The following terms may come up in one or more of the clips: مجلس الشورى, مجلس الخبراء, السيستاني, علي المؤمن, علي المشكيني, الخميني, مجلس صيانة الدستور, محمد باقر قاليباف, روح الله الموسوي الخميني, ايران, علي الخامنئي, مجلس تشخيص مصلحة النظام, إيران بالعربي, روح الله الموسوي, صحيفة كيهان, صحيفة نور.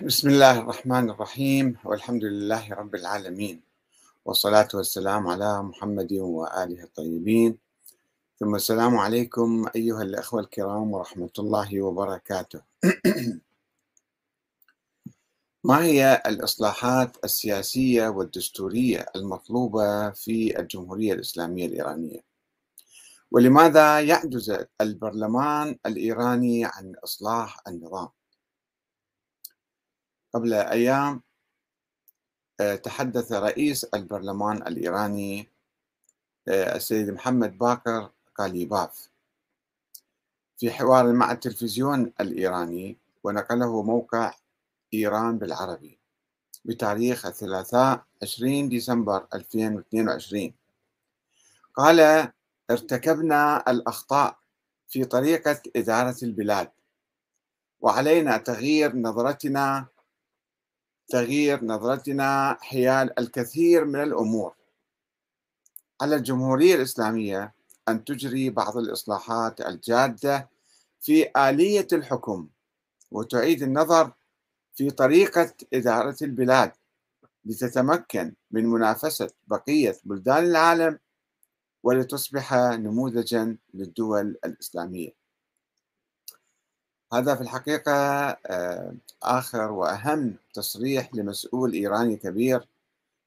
بسم الله الرحمن الرحيم، والحمد لله رب العالمين، والصلاة والسلام على محمد وآله الطيبين، ثم السلام عليكم أيها الأخوة الكرام ورحمة الله وبركاته. ما هي الإصلاحات السياسية والدستورية المطلوبة في الجمهورية الإسلامية الإيرانية؟ ولماذا يعجز البرلمان الإيراني عن إصلاح النظام؟ قبل أيام تحدث رئيس البرلمان الإيراني السيد محمد باقر قاليباف في حوار مع التلفزيون الإيراني، ونقله موقع إيران بالعربي بتاريخ الثلاثاء 20 ديسمبر 2022. قال: ارتكبنا الأخطاء في طريقة إدارة البلاد، وعلينا تغيير نظرتنا حيال الكثير من الأمور. على الجمهورية الإسلامية أن تجري بعض الإصلاحات الجادة في آلية الحكم، وتعيد النظر في طريقة إدارة البلاد لتتمكن من منافسة بقية بلدان العالم، ولتصبح نموذجا للدول الإسلامية. هذا في الحقيقة آخر وأهم تصريح لمسؤول إيراني كبير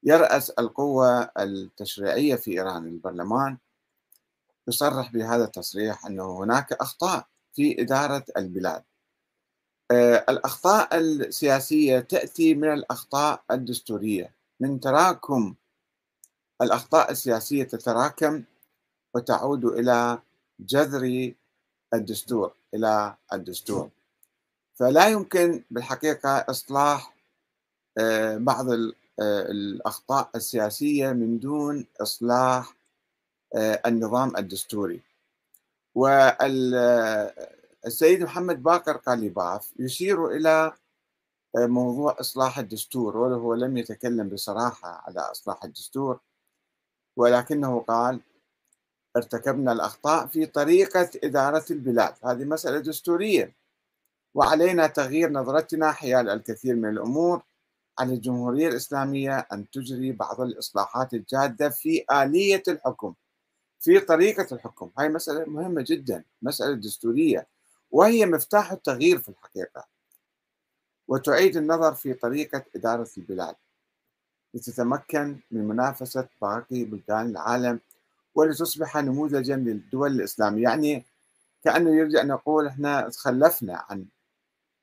يرأس القوة التشريعية في إيران، البرلمان، يصرح بهذا التصريح أنه هناك أخطاء في إدارة البلاد. الأخطاء السياسية تأتي من الأخطاء الدستورية، من تراكم الأخطاء السياسية تتراكم وتعود إلى جذر الدستور فلا يمكن بالحقيقة إصلاح بعض الأخطاء السياسية من دون إصلاح النظام الدستوري. والسيد محمد باقر قاليباف يشير إلى موضوع إصلاح الدستور، وهو لم يتكلم بصراحة على إصلاح الدستور، ولكنه قال: ارتكبنا الأخطاء في طريقة إدارة البلاد. هذه مسألة دستورية، وعلينا تغيير نظرتنا حيال الكثير من الأمور. على الجمهورية الإسلامية أن تجري بعض الإصلاحات الجادة في آلية الحكم، في طريقة الحكم. هذه مسألة مهمة جدا، مسألة دستورية، وهي مفتاح التغيير في الحقيقة، وتعيد النظر في طريقة إدارة البلاد لتتمكن من منافسة باقي بلدان العالم، ولتصبح نموذجا للدول الإسلامية. يعني كأنه يرجع نقول احنا تخلفنا عن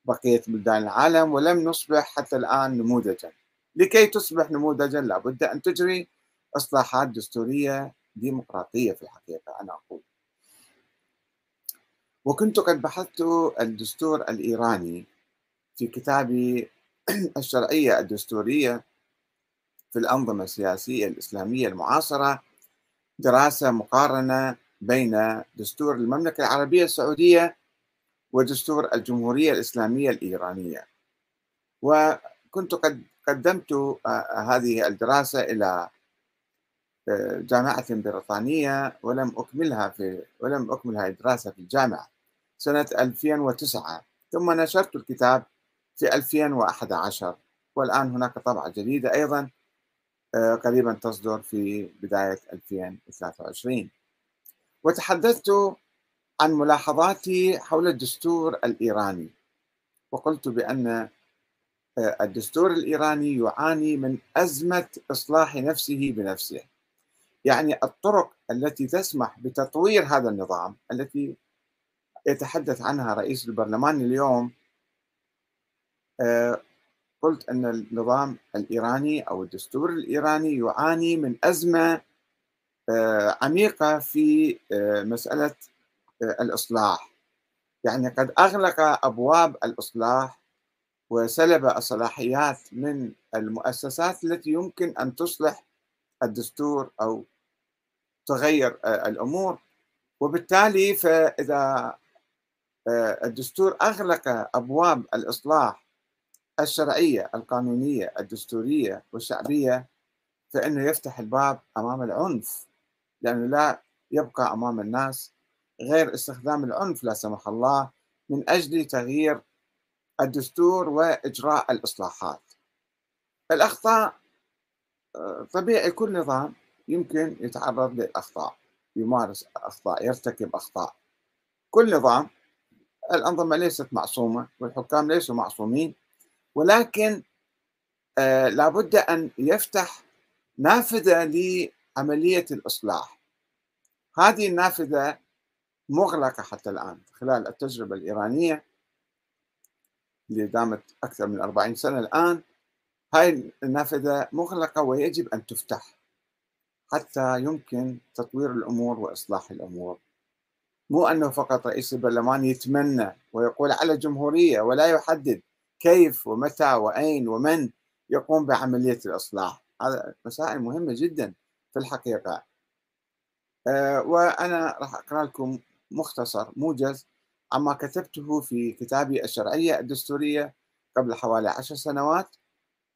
بقية بلدان العالم ولم نصبح حتى الآن نموذجا. لكي تصبح نموذجا لابد أن تجري إصلاحات دستورية ديمقراطية في الحقيقة، أنا أقول. وكنت قد بحثت الدستور الإيراني في كتابي الشرعية الدستورية في الأنظمة السياسية الإسلامية المعاصرة، دراسة مقارنة بين دستور المملكة العربية السعودية ودستور الجمهورية الإسلامية الإيرانية. وكنت قد قدمت هذه الدراسة إلى جامعة بريطانية، ولم أكمل هذه الدراسة في الجامعة سنة 2009، ثم نشرت الكتاب في 2011، والآن هناك طبعة جديدة أيضا قريبا تصدر في بداية 2023. وتحدثت عن ملاحظاتي حول الدستور الإيراني، وقلت بأن الدستور الإيراني يعاني من أزمة إصلاح نفسه بنفسه. يعني الطرق التي تسمح بتطوير هذا النظام، التي يتحدث عنها رئيس البرلمان اليوم، قلت أن النظام الإيراني أو الدستور الإيراني يعاني من أزمة عميقة في مسألة الإصلاح. يعني قد أغلق أبواب الإصلاح وسلب الصلاحيات من المؤسسات التي يمكن أن تصلح الدستور أو تغير الأمور. وبالتالي فإذا الدستور أغلق أبواب الإصلاح الشرعية، القانونية، الدستورية والشعبية، فإنه يفتح الباب أمام العنف، لأنه لا يبقى أمام الناس غير استخدام العنف لا سمح الله من أجل تغيير الدستور وإجراء الإصلاحات. الأخطاء طبيعي، كل نظام يمكن يتعرض للأخطاء، يمارس أخطاء، يرتكب أخطاء، كل نظام. الأنظمة ليست معصومة والحكام ليسوا معصومين، ولكن لابد أن يفتح نافذة لعملية الإصلاح. هذه النافذة مغلقة حتى الآن خلال التجربة الإيرانية اللي دامت أكثر من 40 سنة الآن. هاي النافذة مغلقة ويجب أن تفتح حتى يمكن تطوير الأمور وإصلاح الأمور. مو أنه فقط رئيس البرلمان يتمنى ويقول على جمهورية ولا يحدد كيف ومتى وأين ومن يقوم بعملية الإصلاح. هذا مسائل مهمة جدا في الحقيقة. وأنا راح أقرأ لكم مختصر موجز عما كتبته في كتابي الشرعية الدستورية قبل حوالي 10 سنوات،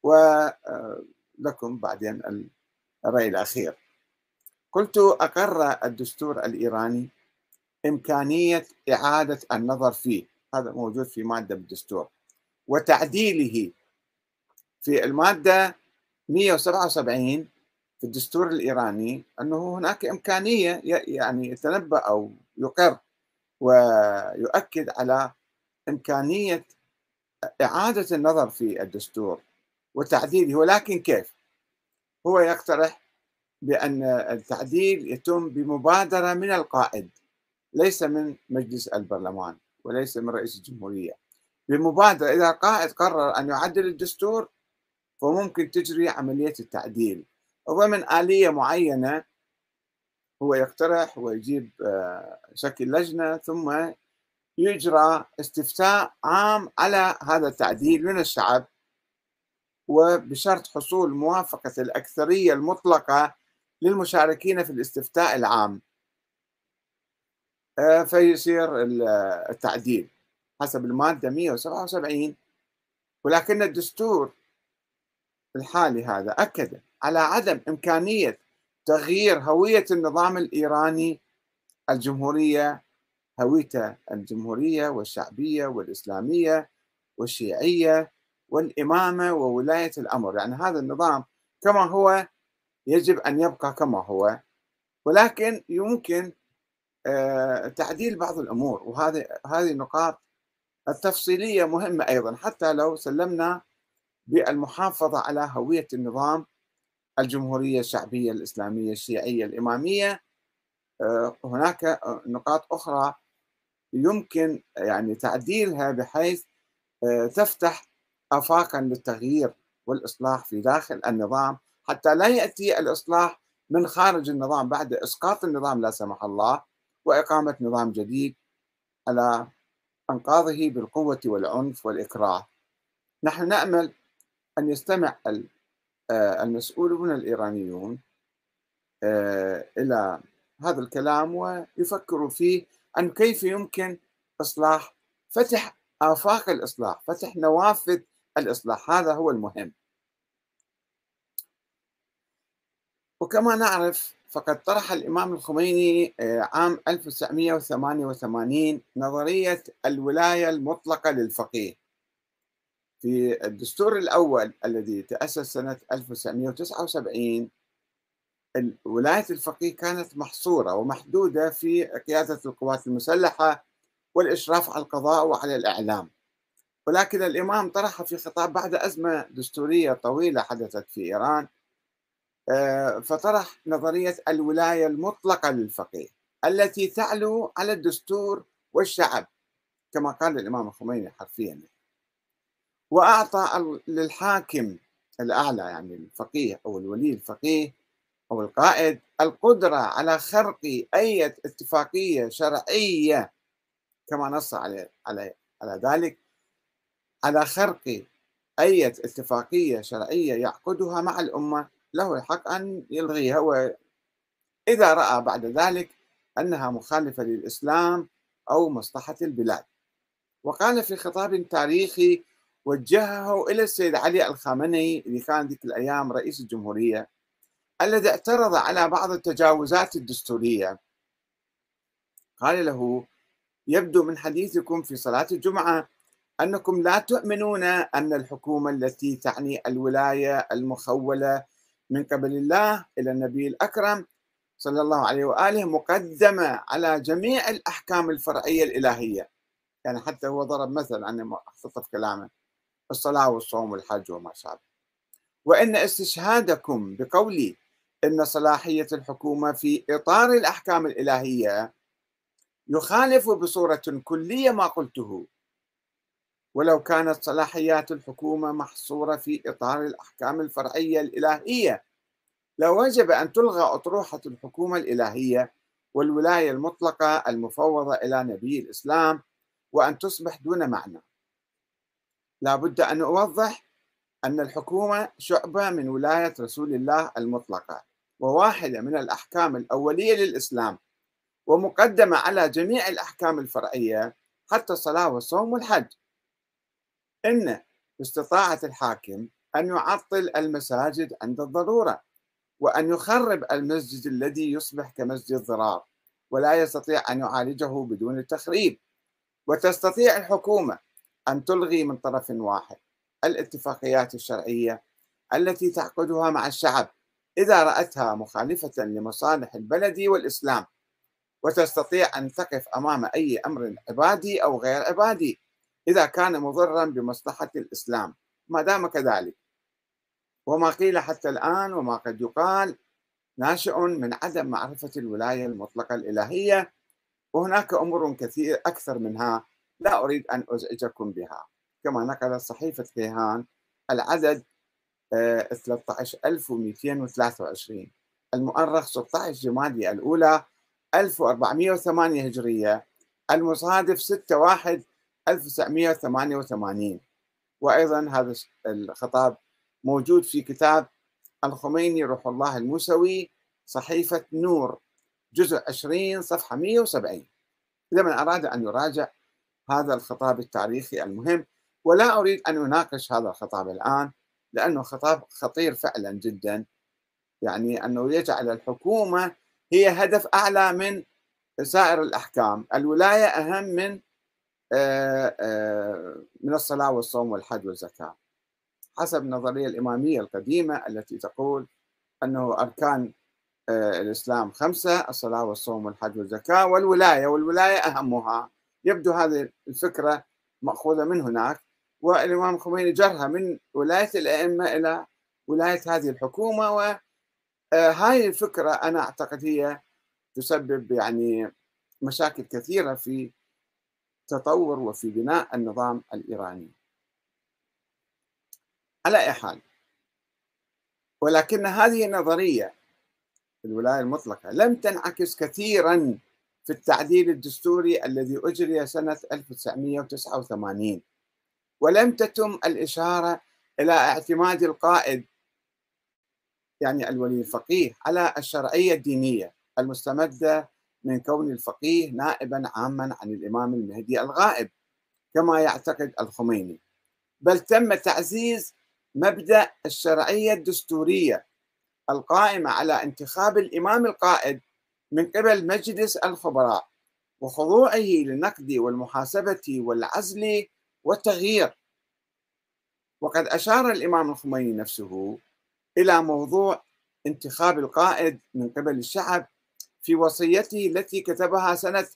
ولكم بعدين الرأي الأخير. قلت: أقر الدستور الإيراني إمكانية إعادة النظر فيه، هذا موجود في مادة بالدستور، وتعديله في المادة 177 في الدستور الإيراني، أنه هناك إمكانية يعني يتنبأ أو يقر ويؤكد على إمكانية إعادة النظر في الدستور وتعديله. ولكن كيف؟ هو يقترح بأن التعديل يتم بمبادرة من القائد، ليس من مجلس البرلمان وليس من رئيس الجمهورية. بمبادرة، إذا القائد قرر أن يعدل الدستور فممكن تجري عملية التعديل ومن آلية معينة. هو يقترح ويجيب شكل لجنة، ثم يجرى استفتاء عام على هذا التعديل من الشعب، وبشرط حصول موافقة الأكثرية المطلقة للمشاركين في الاستفتاء العام، فيصير التعديل حسب المادة 177. ولكن الدستور الحالي هذا أكد على عدم إمكانية تغيير هوية النظام الإيراني، الجمهورية، هويته الجمهورية والشعبية والإسلامية والشيعية والإمامة وولاية الأمر. يعني هذا النظام كما هو يجب أن يبقى كما هو، ولكن يمكن تعديل بعض الأمور، وهذه النقاط التفصيلية مهمة أيضا. حتى لو سلمنا بالمحافظة على هوية النظام الجمهورية الشعبية الإسلامية الشيعية الإمامية، هناك نقاط أخرى يمكن يعني تعديلها بحيث تفتح آفاقا للتغيير والإصلاح في داخل النظام، حتى لا يأتي الإصلاح من خارج النظام بعد إسقاط النظام لا سمح الله، وإقامة نظام جديد على أنقاضه بالقوة والعنف والإكراه. نحن نأمل أن يستمع المسؤولون الإيرانيون إلى هذا الكلام ويفكروا فيه، أن كيف يمكن إصلاح، فتح آفاق الإصلاح، فتح نوافذ الإصلاح. هذا هو المهم. وكما نعرف فقد طرح الإمام الخميني عام 1988 نظرية الولاية المطلقة للفقيه في الدستور الأول الذي تأسس سنة 1979. ولاية الفقيه كانت محصورة ومحدودة في قيادة القوات المسلحة والإشراف على القضاء وعلى الإعلام. ولكن الإمام طرح في خطاب بعد أزمة دستورية طويلة حدثت في إيران، فطرح نظرية الولاية المطلقة للفقيه التي تعلو على الدستور والشعب، كما قال الإمام الخميني حرفيا، وأعطى للحاكم الأعلى، يعني الفقيه أو الولي الفقيه أو القائد، القدرة على خرق أي اتفاقية شرعية، كما نص على ذلك، على خرق أي اتفاقية شرعية يعقدها مع الأمة، له الحق أن يلغيها، وإذا رأى بعد ذلك أنها مخالفة للإسلام أو مصلحة البلاد. وقال في خطاب تاريخي وجهه إلى السيد علي الخامنئي، اللي كان ذيك الأيام رئيس الجمهورية، الذي اعترض على بعض التجاوزات الدستورية، قال له: يبدو من حديثكم في صلاة الجمعة أنكم لا تؤمنون أن الحكومة التي تعني الولاية المخولة من قبل الله إلى النبي الأكرم صلى الله عليه وآله مقدمة على جميع الأحكام الفرعية الإلهية. يعني حتى هو ضرب مثل عن اختطف كلامه الصلاة والصوم والحج وما شابه. وإن استشهادكم بقولي إن صلاحية الحكومة في إطار الأحكام الإلهية يخالف بصورة كلية ما قلته، ولو كانت صلاحيات الحكومة محصورة في إطار الأحكام الفرعية الإلهية لوجب أن تلغى أطروحة الحكومة الإلهية والولاية المطلقة المفوضة إلى نبي الإسلام وأن تصبح دون معنى. لا بد أن أوضح أن الحكومة شعبة من ولاية رسول الله المطلقة، وواحدة من الأحكام الأولية للإسلام، ومقدمة على جميع الأحكام الفرعية حتى الصلاة والصوم والحج. إن باستطاعة الحاكم أن يعطل المساجد عند الضرورة، وأن يخرب المسجد الذي يصبح كمسجد ضرار ولا يستطيع أن يعالجه بدون التخريب. وتستطيع الحكومة أن تلغي من طرف واحد الاتفاقيات الشرعية التي تعقدها مع الشعب إذا رأتها مخالفة لمصالح البلد والإسلام، وتستطيع أن تقف أمام أي أمر عبادي أو غير عبادي إذا كان مضرا بمصلحة الإسلام ما دام كذلك. وما قيل حتى الآن وما قد يقال ناشئ من عدم معرفة الولاية المطلقة الإلهية، وهناك أمور كثير أكثر منها لا أريد أن أزعجكم بها، كما نقلت صحيفة كيهان العدد 13223 المؤرخ 16 جمادي الأولى 1408 هجرية، المصادف 6/1/1988. وأيضا هذا الخطاب موجود في كتاب الخميني روح الله الموسوي صحيفة نور جزء 20 صفحة 170 لمن أراد أن يراجع هذا الخطاب التاريخي المهم. ولا أريد أن أناقش هذا الخطاب الآن لأنه خطاب خطير فعلا جدا، يعني أنه يجعل الحكومة هي هدف أعلى من سائر الأحكام، الولاية أهم من الصلاة والصوم والحج والزكاة، حسب النظرية الإمامية القديمة التي تقول أنه أركان الإسلام 5: الصلاة والصوم والحج والزكاة والولاية، والولاية أهمها. يبدو هذه الفكرة مأخوذة من هناك، والإمام الخميني جرها من ولاية الأئمة إلى ولاية هذه الحكومة. وهذه الفكرة أنا أعتقد هي تسبب يعني مشاكل كثيرة في تطور وفي بناء النظام الإيراني. على أي حال، ولكن هذه النظرية الولاية المطلقة لم تنعكس كثيرا في التعديل الدستوري الذي أجري سنة 1989، ولم تتم الإشارة إلى اعتماد القائد يعني الولي الفقيه على الشرعية الدينية المستمدة من كون الفقيه نائبا عاما عن الإمام المهدي الغائب كما يعتقد الخميني، بل تم تعزيز مبدأ الشرعية الدستورية القائمة على انتخاب الإمام القائد من قبل مجلس الخبراء وخضوعه للنقد والمحاسبة والعزل والتغيير. وقد أشار الإمام الخميني نفسه إلى موضوع انتخاب القائد من قبل الشعب في وصيته التي كتبها سنة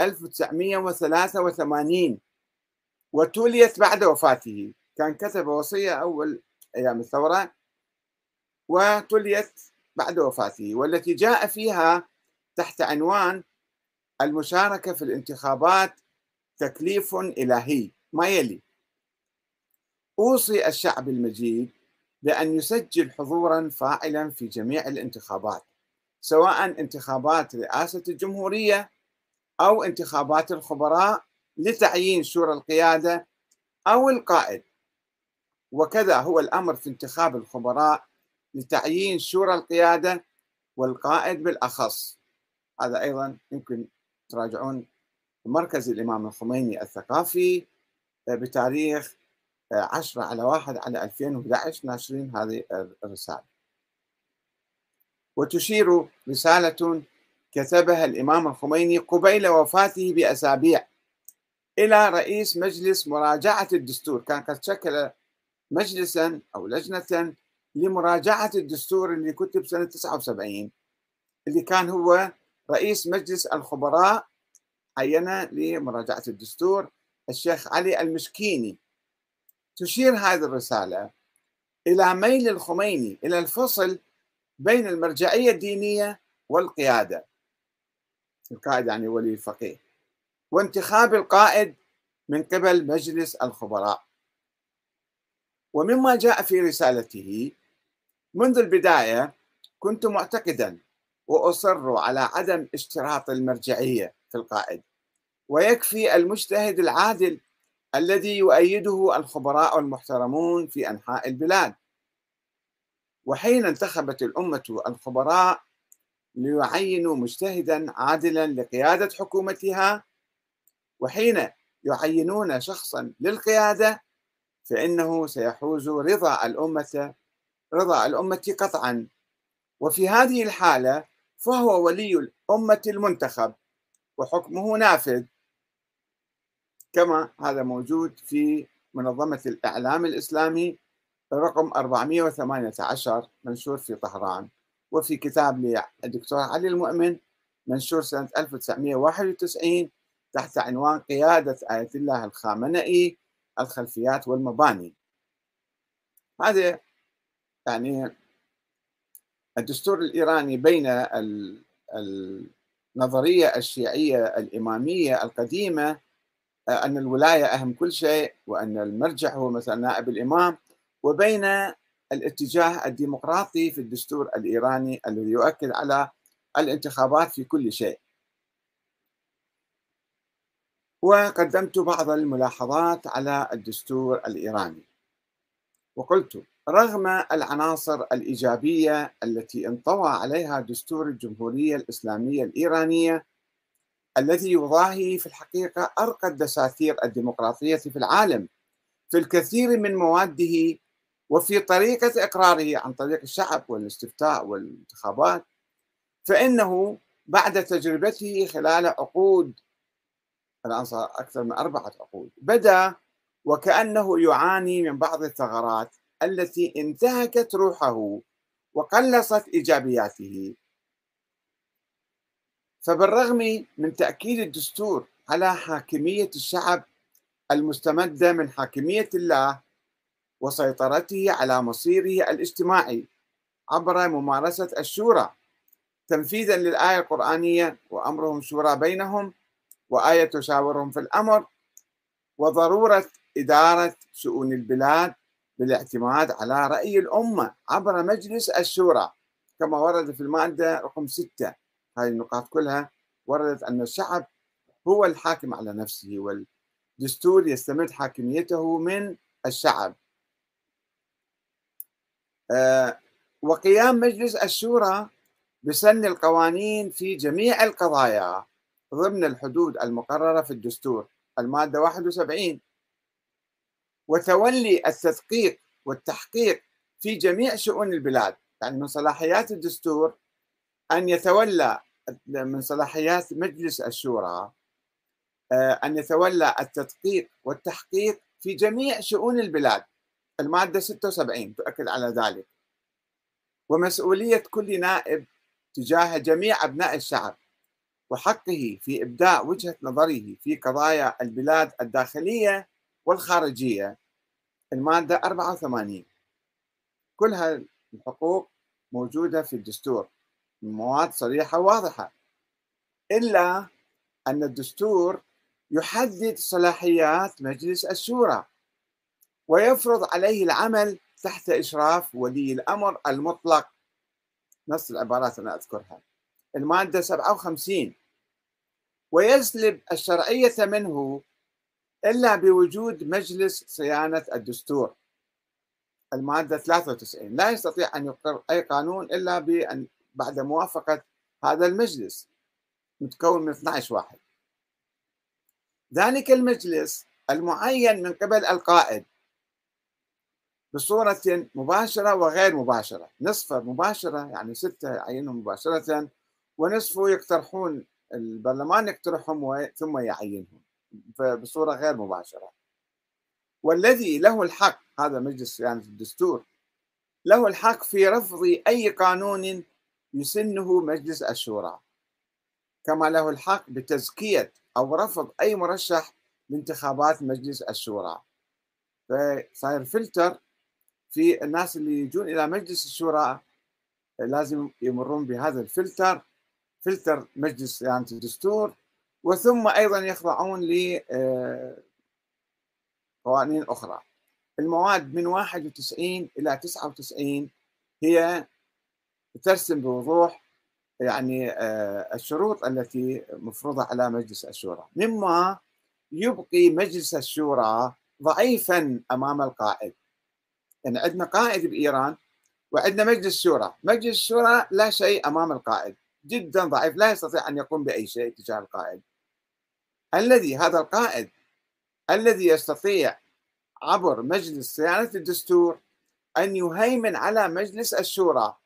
1983 وتوليت بعد وفاته. كان كتب وصية أول أيام الثورة وتوليت بعد وفاته، والتي جاء فيها تحت عنوان المشاركة في الانتخابات تكليف إلهي ما يلي: أوصي الشعب المجيد بأن يسجل حضورا فاعلا في جميع الانتخابات، سواء انتخابات رئاسة الجمهورية أو انتخابات الخبراء لتعيين شورى القيادة أو القائد. وكذا هو الأمر في انتخاب الخبراء لتعيين شورى القيادة والقائد بالأخص. هذا أيضا يمكن تراجعون مركز الإمام الخميني الثقافي بتاريخ 10/1/2011 ناشرين هذه الرسالة. وتشير رسالة كتبها الإمام الخميني قبيل وفاته بأسابيع إلى رئيس مجلس مراجعة الدستور، كان قد شكل مجلسا أو لجنة لمراجعة الدستور اللي كتب سنة 79، اللي كان هو رئيس مجلس الخبراء عينه لمراجعة الدستور الشيخ علي المشكيني. تشير هذه الرسالة إلى ميل الخميني إلى الفصل بين المرجعية الدينية والقيادة، القائد يعني ولي الفقيه، وانتخاب القائد من قبل مجلس الخبراء. ومما جاء في رسالته: منذ البداية كنت معتقدا وأصر على عدم اشتراط المرجعية في القائد، ويكفي المجتهد العادل الذي يؤيده الخبراء المحترمون في أنحاء البلاد. وحين انتخبت الأمة الخبراء ليعينوا مجتهدا عادلا لقيادة حكومتها، وحين يعينون شخصا للقيادة، فإنه سيحوز رضا الأمة قطعا، وفي هذه الحالة فهو ولي الأمة المنتخب وحكمه نافذ، كما هذا موجود في منظمة الإعلام الإسلامي رقم 418 منشور في طهران، وفي كتاب للدكتور علي المؤمن منشور سنة 1991 تحت عنوان قيادة آية الله الخامنئي، الخلفيات والمباني. هذا يعني الدستور الإيراني بين النظرية الشيعية الإمامية القديمة أن الولاية أهم كل شيء، وأن المرجع هو مثلا نائب الإمام، وبين الاتجاه الديمقراطي في الدستور الإيراني الذي يؤكد على الانتخابات في كل شيء. وقدمت بعض الملاحظات على الدستور الإيراني، وقلت: رغم العناصر الإيجابية التي انطوى عليها دستور الجمهورية الإسلامية الإيرانية، الذي يضاهي في الحقيقة أرقى الدساتير الديمقراطية في العالم في الكثير من مواده وفي طريقة إقراره عن طريق الشعب والاستفتاء والانتخابات، فإنه بعد تجربته خلال عقود، الآن صار أكثر من 4 عقود، بدأ وكأنه يعاني من بعض الثغرات التي انتهكت روحه وقلصت إيجابياته. فبالرغم من تأكيد الدستور على حاكمية الشعب المستمدة من حاكمية الله وسيطرته على مصيره الاجتماعي عبر ممارسة الشورى تنفيذا للآية القرآنية: وأمرهم شورى بينهم وآية تشاورهم في الأمر، وضرورة إدارة شؤون البلاد بالاعتماد على رأي الأمة عبر مجلس الشورى، كما ورد في المادة رقم 6. هذه النقاط كلها وردت أن الشعب هو الحاكم على نفسه، والدستور يستمد حاكميته من الشعب. وقيام مجلس الشورى بسن القوانين في جميع القضايا ضمن الحدود المقررة في الدستور المادة 71، وتولي التدقيق والتحقيق في جميع شؤون البلاد. يعني من صلاحيات الدستور أن يتولى، من صلاحيات مجلس الشورى أن يتولى التدقيق والتحقيق في جميع شؤون البلاد، المادة 76 تؤكد على ذلك، ومسؤولية كل نائب تجاه جميع أبناء الشعب، وحقه في إبداء وجهة نظره في قضايا البلاد الداخلية والخارجية، المادة 84. كل هذه الحقوق موجودة في الدستور، مواد صريحة واضحة، إلا أن الدستور يحدد صلاحيات مجلس الشورى ويفرض عليه العمل تحت إشراف ولي الأمر المطلق، نص العبارات أنا أذكرها، المادة 57، ويسلب الشرعية منه إلا بوجود مجلس صيانة الدستور، المادة 93. لا يستطيع أن يقر أي قانون إلا بأن بعد موافقة هذا المجلس، متكون من 12 واحد، ذلك المجلس المعين من قبل القائد بصورة مباشرة وغير مباشرة، نصفه مباشرة يعني 6 يعينهم مباشرة، ونصفه يقترحون البرلمان يقترحهم ثم يعينهم بصورة غير مباشرة، والذي له الحق هذا مجلس صيانة الدستور، له الحق في رفض أي قانون يسنه مجلس الشورى، كما له الحق بتزكية أو رفض أي مرشح لانتخابات مجلس الشورى. فصاير فلتر في الناس اللي يجون إلى مجلس الشورى، لازم يمرون بهذا الفلتر، فلتر مجلس صيانة الدستور، وثم أيضا يخضعون لقوانين أخرى. المواد من 91 إلى 99 هي ترسم بوضوح يعني الشروط التي مفروضة على مجلس الشورى، مما يبقي مجلس الشورى ضعيفا أمام القائد. يعني عندنا قائد بإيران وعندنا مجلس شورى، مجلس الشورى لا شيء أمام القائد، جدا ضعيف، لا يستطيع أن يقوم بأي شيء تجاه القائد. الذي هذا القائد الذي يستطيع عبر مجلس صيانة الدستور أن يهيمن على مجلس الشورى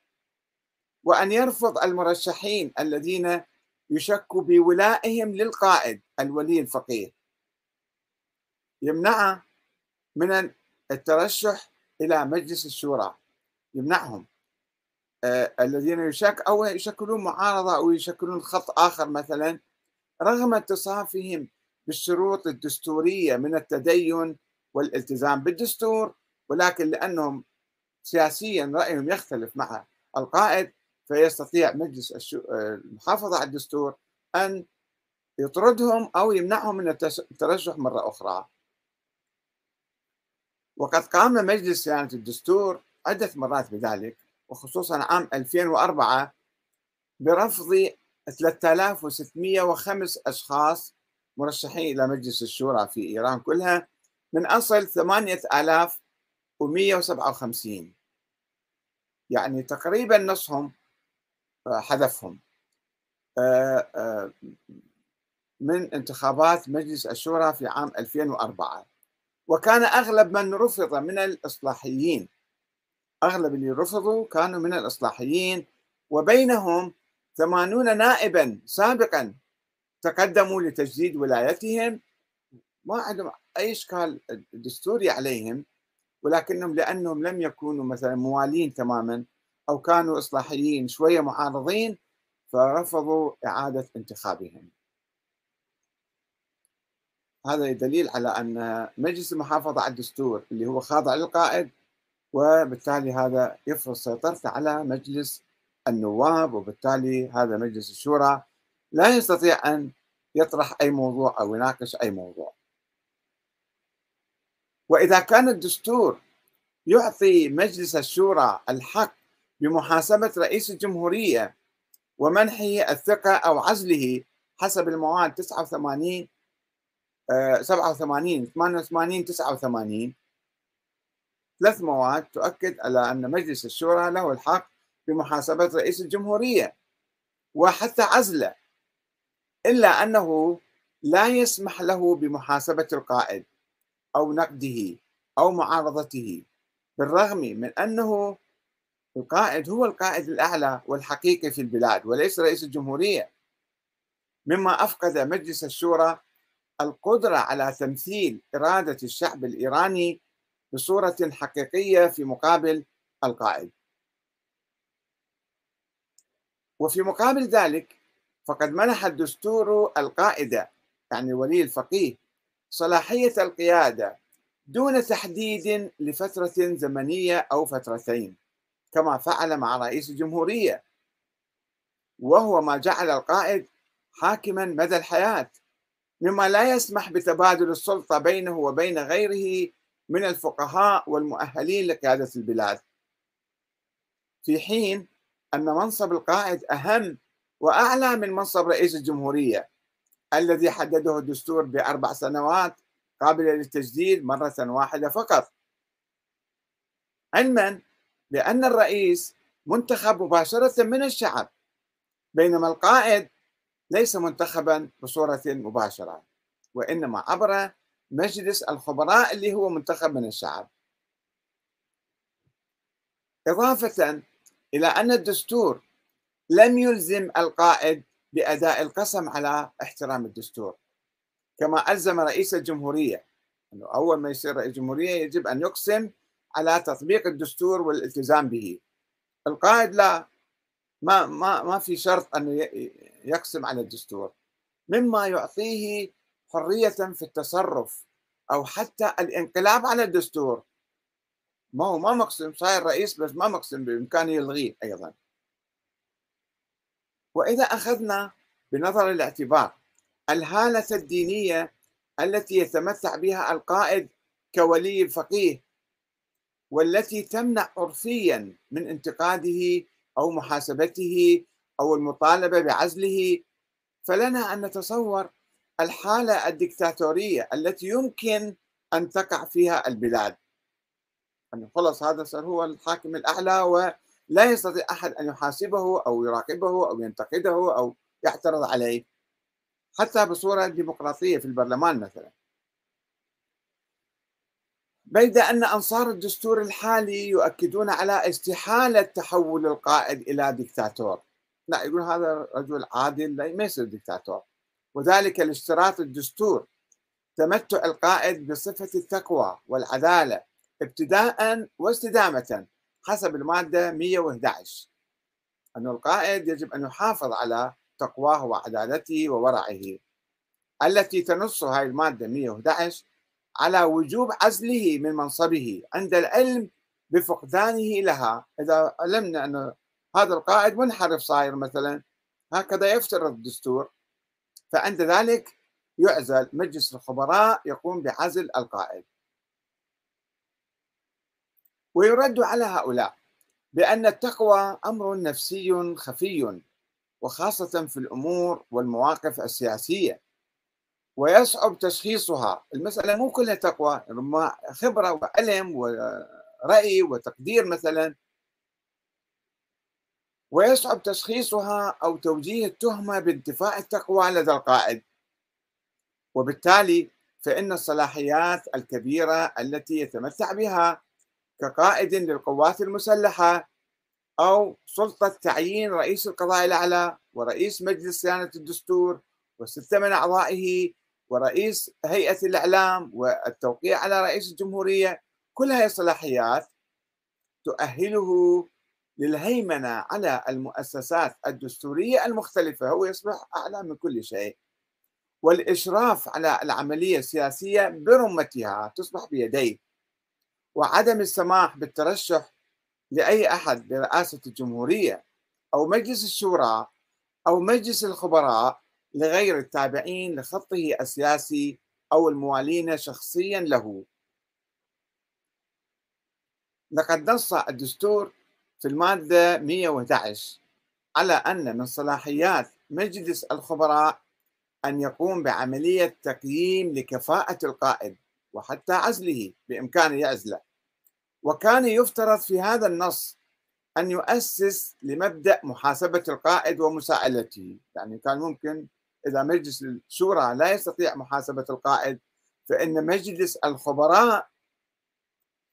وأن يرفض المرشحين الذين يشك بولائهم للقائد الولي الفقيه، يمنعه من الترشح إلى مجلس الشورى، يمنعهم الذين يشك أو يشكلون معارضة أو يشكلون خط آخر مثلا، رغم اتصافهم بالشروط الدستورية من التدين والالتزام بالدستور، ولكن لأنهم سياسيا رأيهم يختلف مع القائد، فيستطيع مجلس المحافظة على الدستور أن يطردهم أو يمنعهم من الترشح مرة أخرى. وقد قام مجلس صيانة الدستور عدة مرات بذلك، وخصوصا عام 2004 برفض 3605 أشخاص مرشحين إلى مجلس الشورى في إيران كلها من أصل 8157، يعني تقريبا نصهم حذفهم من انتخابات مجلس الشورى في عام 2004. وكان أغلب من رفض من الإصلاحيين، أغلب اللي رفضوا كانوا من الإصلاحيين، وبينهم 80 نائبا سابقا تقدموا لتجديد ولايتهم، ما عندهم أي إشكال دستوري عليهم، ولكنهم لأنهم لم يكونوا مثلا موالين تماما أو كانوا إصلاحيين شوية معارضين، فرفضوا إعادة انتخابهم. هذا دليل على أن مجلس المحافظة على الدستور اللي هو خاضع للقائد، وبالتالي هذا يفرض سيطرته على مجلس النواب، وبالتالي هذا مجلس الشورى لا يستطيع أن يطرح أي موضوع أو يناقش أي موضوع. وإذا كان الدستور يعطي مجلس الشورى الحق بمحاسبة رئيس الجمهورية ومنحه الثقة أو عزله حسب المواد 89 87 88 89، ثلاث مواد تؤكد على أن مجلس الشورى له الحق بمحاسبة رئيس الجمهورية وحتى عزله، إلا أنه لا يسمح له بمحاسبة القائد أو نقده أو معارضته، بالرغم من أنه القائد هو القائد الأعلى والحقيقي في البلاد وليس رئيس الجمهورية، مما أفقد مجلس الشورى القدرة على تمثيل إرادة الشعب الإيراني بصورة حقيقية في مقابل القائد. وفي مقابل ذلك فقد منح الدستور القائد يعني ولي الفقيه صلاحية القيادة دون تحديد لفترة زمنية أو فترتين، كما فعل مع رئيس الجمهورية، وهو ما جعل القائد حاكما مدى الحياة، مما لا يسمح بتبادل السلطة بينه وبين غيره من الفقهاء والمؤهلين لقيادة البلاد، في حين أن منصب القائد أهم وأعلى من منصب رئيس الجمهورية الذي حدده الدستور ب4 سنوات قابلة للتجديد مرة واحدة فقط، علما بأن الرئيس منتخب مباشرة من الشعب، بينما القائد ليس منتخبا بصورة مباشرة، وإنما عبر مجلس الخبراء اللي هو منتخب من الشعب. إضافة إلى أن الدستور لم يلزم القائد بأداء القسم على احترام الدستور، كما ألزم رئيس الجمهورية أنه أول ما يصير رئيس الجمهورية يجب أن يقسم على تطبيق الدستور والالتزام به. القائد لا، ما في شرط أنه يقسم على الدستور، مما يعطيه حرية في التصرف أو حتى الانقلاب على الدستور. ما هو ما مقسم، صاير رئيس بس ما مقسم، بإمكانه يلغيه أيضا. وإذا أخذنا بنظر الاعتبار الهالة الدينية التي يتمتع بها القائد كولي الفقيه، والتي تمنع عرفيا من انتقاده أو محاسبته أو المطالبة بعزله، فلنا أن نتصور الحالة الدكتاتورية التي يمكن أن تقع فيها البلاد، أن خلص هذا صار هو الحاكم الأعلى ولا يستطيع أحد أن يحاسبه أو يراقبه أو ينتقده أو يعترض عليه، حتى بصورة ديمقراطية في البرلمان مثلا. بيد أن أنصار الدستور الحالي يؤكدون على استحالة تحول القائد إلى دكتاتور، لا، يقول هذا رجل عادل لا يصير دكتاتور، وذلك لاشتراط الدستور تمتع القائد بصفة التقوى والعدالة ابتداء واستدامة حسب المادة 111، أن القائد يجب أن يحافظ على تقواه وعدالته وورعه، التي تنص هذه المادة 111 على وجوب عزله من منصبه عند العلم بفقدانه لها. إذا علمنا أن هذا القائد منحرف صاير مثلا، هكذا يفترض الدستور، فعند ذلك يعزل. مجلس الخبراء يقوم بعزل القائد. ويرد على هؤلاء بأن التقوى أمر نفسي خفي، وخاصة في الأمور والمواقف السياسية، ويصعب تشخيصها. المسألة مو كلها تقوى، ربما خبرة وعلم ورأي وتقدير مثلا، ويصعب تشخيصها أو توجيه التهمة بانتفاء التقوى لدى القائد. وبالتالي فإن الصلاحيات الكبيرة التي يتمتع بها كقائد للقوات المسلحة أو سلطة تعيين رئيس القضاء الأعلى ورئيس مجلس صيانة الدستور و6 من أعضائه ورئيس هيئة الإعلام والتوقيع على رئيس الجمهورية، كل هذه الصلاحيات تؤهله للهيمنة على المؤسسات الدستورية المختلفة، هو يصبح أعلى من كل شيء، والإشراف على العملية السياسية برمتها تصبح بيديه، وعدم السماح بالترشح لأي أحد لرئاسة الجمهورية أو مجلس الشورى أو مجلس الخبراء لغير التابعين لخطه السياسي أو الموالين شخصيا له. لقد نص الدستور في المادة 111 على أن من صلاحيات مجلس الخبراء أن يقوم بعملية تقييم لكفاءة القائد وحتى عزله، بإمكانه يعزله. وكان يفترض في هذا النص أن يؤسس لمبدأ محاسبة القائد ومساءلته، يعني كان ممكن إذا مجلس الشورى لا يستطيع محاسبة القائد، فإن مجلس الخبراء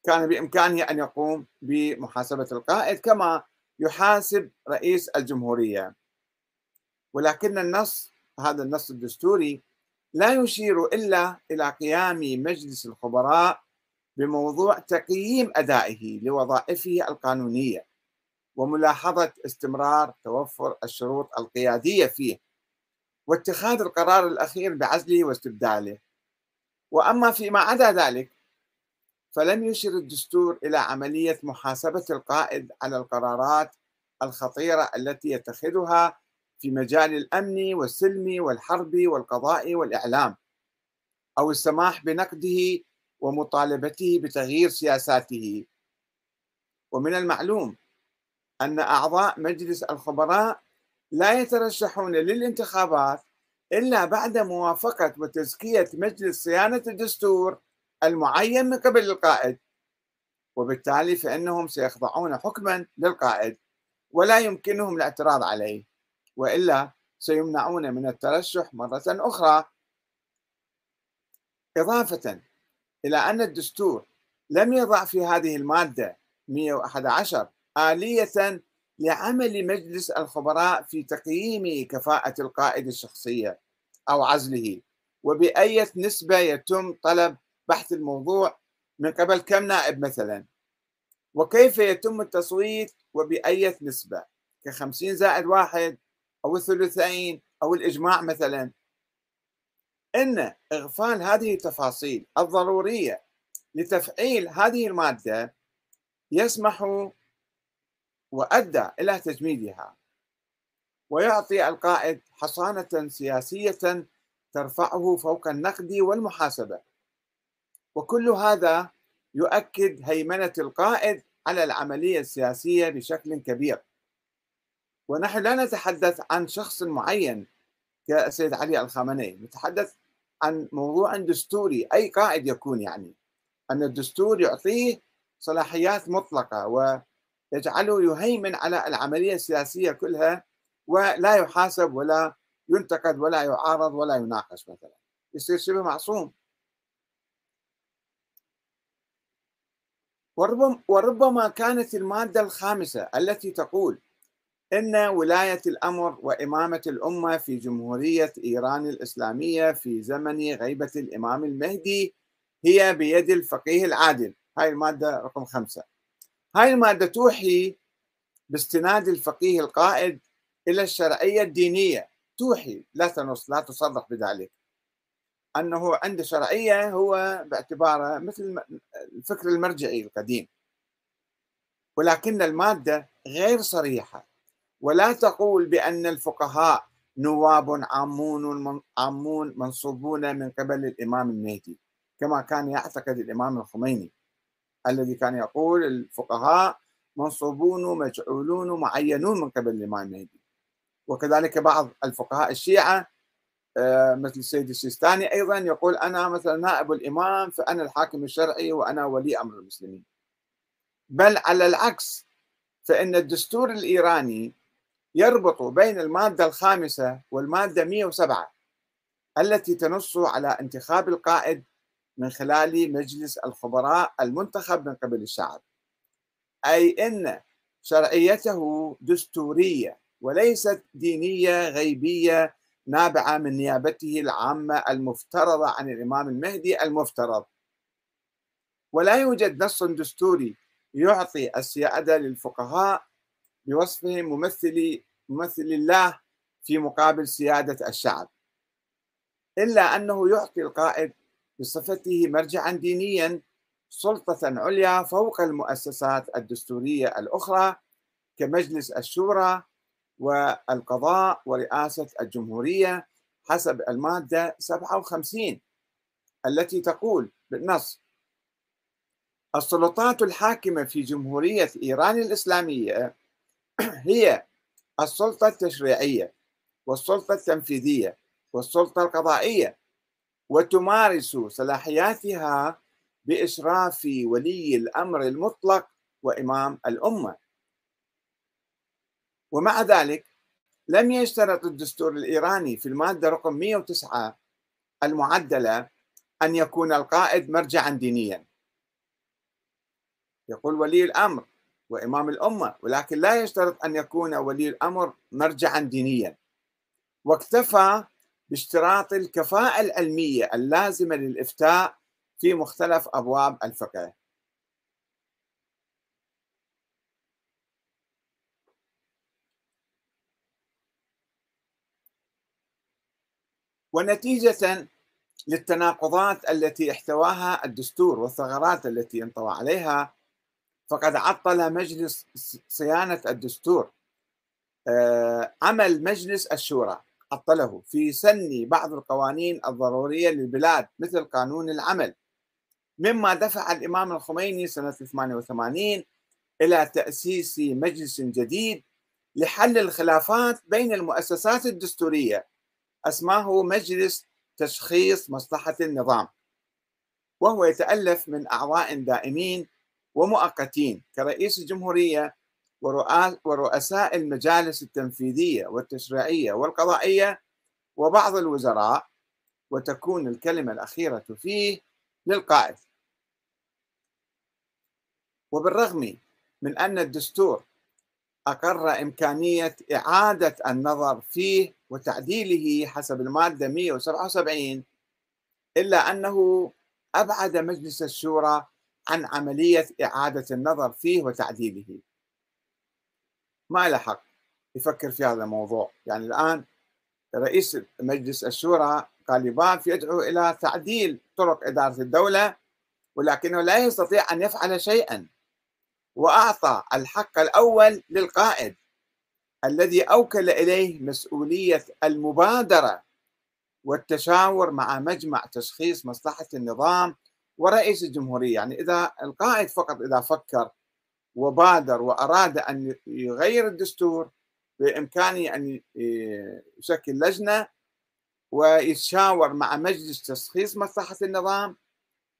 كان بإمكانه أن يقوم بمحاسبة القائد كما يحاسب رئيس الجمهورية. ولكن النص، هذا النص الدستوري، لا يشير إلا إلى قيام مجلس الخبراء بموضوع تقييم أدائه لوظائفه القانونية وملاحظة استمرار توفر الشروط القيادية فيه، واتخاذ القرار الأخير بعزله واستبداله. وأما فيما عدا ذلك فلم يشر الدستور إلى عملية محاسبة القائد على القرارات الخطيرة التي يتخذها في مجال الأمن والسلم والحرب والقضاء والإعلام، أو السماح بنقده ومطالبته بتغيير سياساته. ومن المعلوم أن أعضاء مجلس الخبراء لا يترشحون للانتخابات إلا بعد موافقة وتزكية مجلس صيانة الدستور المعين من قبل القائد، وبالتالي فإنهم سيخضعون حكما للقائد ولا يمكنهم الاعتراض عليه، وإلا سيمنعون من الترشح مرة أخرى. إضافة إلى أن الدستور لم يضع في هذه المادة 111 آلية لعمل مجلس الخبراء في تقييم كفاءة القائد الشخصية أو عزله، وبأية نسبة يتم طلب بحث الموضوع من قبل كم نائب مثلا، وكيف يتم التصويت وبأية نسبة كخمسين زائد واحد أو الثلثين أو الإجماع مثلا. إن إغفال هذه التفاصيل الضرورية لتفعيل هذه المادة يسمح وأدى إلى تجميدها ويعطي القائد حصانة سياسية ترفعه فوق النقد والمحاسبة، وكل هذا يؤكد هيمنة القائد على العملية السياسية بشكل كبير. ونحن لا نتحدث عن شخص معين كالسيد علي الخامنئي، نتحدث عن موضوع دستوري أي قائد يكون، يعني أن الدستور يعطيه صلاحيات مطلقة ويجعله يهيمن على العملية السياسية كلها ولا يحاسب ولا ينتقد ولا يعارض ولا يناقش مثلا، يصير شبه معصوم. وربما كانت المادة الخامسة التي تقول إن ولاية الأمر وإمامة الأمة في جمهورية إيران الإسلامية في زمن غيبة الإمام المهدي هي بيد الفقيه العادل، هاي المادة رقم 5. هاي المادة توحي باستناد الفقيه القائد إلى الشرعية الدينية، توحي لا تصرح بذلك، أنه عند شرعية هو باعتباره مثل الفكر المرجعي القديم. ولكن المادة غير صريحة ولا تقول بأن الفقهاء نواب عامون منصوبون من قبل الإمام المهدي كما كان يعتقد الإمام الخميني الذي كان يقول الفقهاء منصوبون مجعولون معينون من قبل الإمام المهدي، وكذلك بعض الفقهاء الشيعة مثل السيد السيستاني أيضا يقول أنا مثلا نائب الإمام فأنا الحاكم الشرعي وأنا ولي أمر المسلمين. بل على العكس، فإن الدستور الإيراني يربط بين المادة 5 والمادة 107 التي تنص على انتخاب القائد من خلال مجلس الخبراء المنتخب من قبل الشعب، أي أن شرعيته دستورية وليست دينية غيبية نابعة من نيابته العامة المفترضة عن الإمام المهدي المفترض. ولا يوجد نص دستوري يعطي السيادة للفقهاء بوصفهم ممثل الله في مقابل سيادة الشعب، إلا أنه يعطي القائد بصفته مرجعا دينيا سلطة عليا فوق المؤسسات الدستورية الأخرى كمجلس الشورى والقضاء ورئاسة الجمهورية حسب المادة 57 التي تقول بالنص السلطات الحاكمة في جمهورية إيران الإسلامية هي السلطة التشريعية والسلطة التنفيذية والسلطة القضائية، وتمارس صلاحياتها بإشراف ولي الأمر المطلق وإمام الأمة. ومع ذلك لم يشترط الدستور الإيراني في المادة رقم 109 المعدلة أن يكون القائد مرجعا دينيا، يقول ولي الأمر وإمام الأمة، ولكن لا يشترط أن يكون ولي الأمر مرجعا دينيا، واكتفى باشتراط الكفاءة العلمية اللازمة للإفتاء في مختلف أبواب الفقه. ونتيجة للتناقضات التي احتواها الدستور والثغرات التي انطوى عليها، فقد عطل مجلس صيانة الدستور عمل مجلس الشورى، عطله في سن بعض القوانين الضرورية للبلاد مثل قانون العمل، مما دفع الإمام الخميني سنة 1988 إلى تأسيس مجلس جديد لحل الخلافات بين المؤسسات الدستورية أسماه مجلس تشخيص مصلحة النظام، وهو يتألف من أعضاء دائمين ومؤقتين كرئيس الجمهورية ورؤساء المجالس التنفيذية والتشريعية والقضائية وبعض الوزراء، وتكون الكلمة الأخيرة فيه للقائد. وبالرغم من أن الدستور أقر إمكانية إعادة النظر فيه وتعديله حسب المادة 177، إلا أنه أبعد مجلس الشورى عن عملية إعادة النظر فيه وتعديله. ما له حق يفكر في هذا الموضوع. يعني الآن رئيس مجلس الشورى قاليباف يدعو إلى تعديل طرق إدارة الدولة، ولكنه لا يستطيع أن يفعل شيئا، وأعطى الحق الأول للقائد الذي أوكل إليه مسؤولية المبادرة والتشاور مع مجمع تشخيص مصلحة النظام ورئيس الجمهورية. يعني إذا القائد فقط إذا فكر وبادر وأراد أن يغير الدستور بإمكانه أن يشكل لجنة ويتشاور مع مجلس تشخيص مصلحة النظام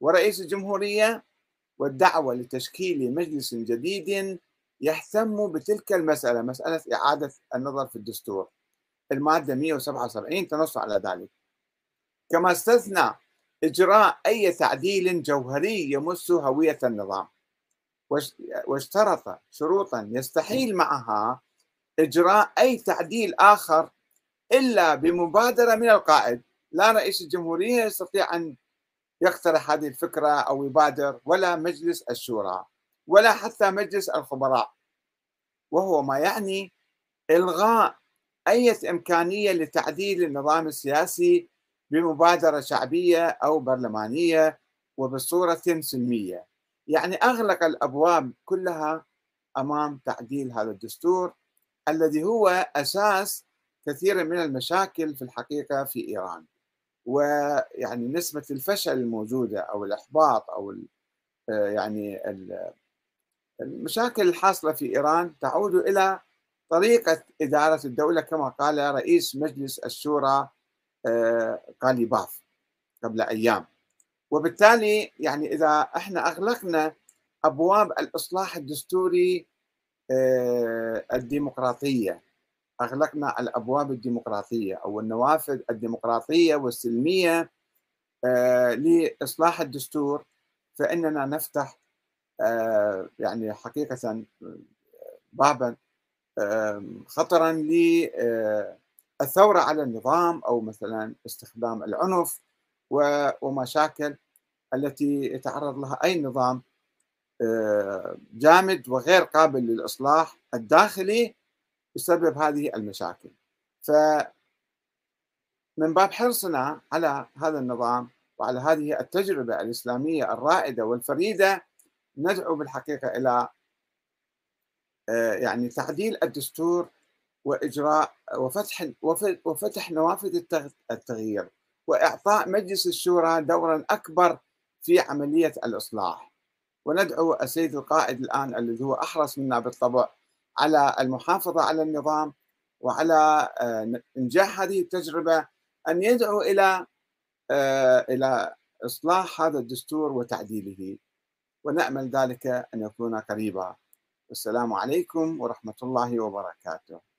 ورئيس الجمهورية، والدعوة لتشكيل مجلس جديد يهتم بتلك المسألة، مسألة إعادة النظر في الدستور، المادة 177 تنص على ذلك. كما استثنى إجراء أي تعديل جوهري يمس هوية النظام، واشترط شروطا يستحيل معها إجراء أي تعديل آخر إلا بمبادرة من القائد. لا رئيس الجمهورية يستطيع أن يقترح هذه الفكرة أو يبادر، ولا مجلس الشورى، ولا حتى مجلس الخبراء، وهو ما يعني إلغاء أي إمكانية لتعديل النظام السياسي بمبادرة شعبية أو برلمانية وبصورة سلمية. يعني أغلق الأبواب كلها أمام تعديل هذا الدستور الذي هو أساس كثير من المشاكل في الحقيقة في إيران. ويعني نسبة الفشل الموجودة أو الإحباط أو يعني المشاكل الحاصلة في إيران تعود إلى طريقة إدارة الدولة، كما قال رئيس مجلس الشورى قاليباف قبل أيام. وبالتالي يعني إذا إحنا أغلقنا أبواب الإصلاح الدستوري الديمقراطية، أغلقنا الأبواب الديمقراطية أو النوافذ الديمقراطية والسلمية لإصلاح الدستور، فإننا نفتح يعني حقيقة بابا خطرا للثورة على النظام، أو مثلا استخدام العنف ومشاكل التي يتعرض لها أي نظام جامد وغير قابل للإصلاح الداخلي يسبب هذه المشاكل. فمن باب حرصنا على هذا النظام وعلى هذه التجربة الإسلامية الرائدة والفريدة، ندعو بالحقيقة إلى يعني تعديل الدستور وإجراء وفتح نوافذ التغيير، وإعطاء مجلس الشورى دورا أكبر في عملية الإصلاح. وندعو السيد القائد الآن الذي هو أحرص منا بالطبع على المحافظة على النظام وعلى إنجاح هذه التجربة، أن يدعو إلى إصلاح هذا الدستور وتعديله، ونأمل ذلك أن يكون قريبا. والسلام عليكم ورحمة الله وبركاته.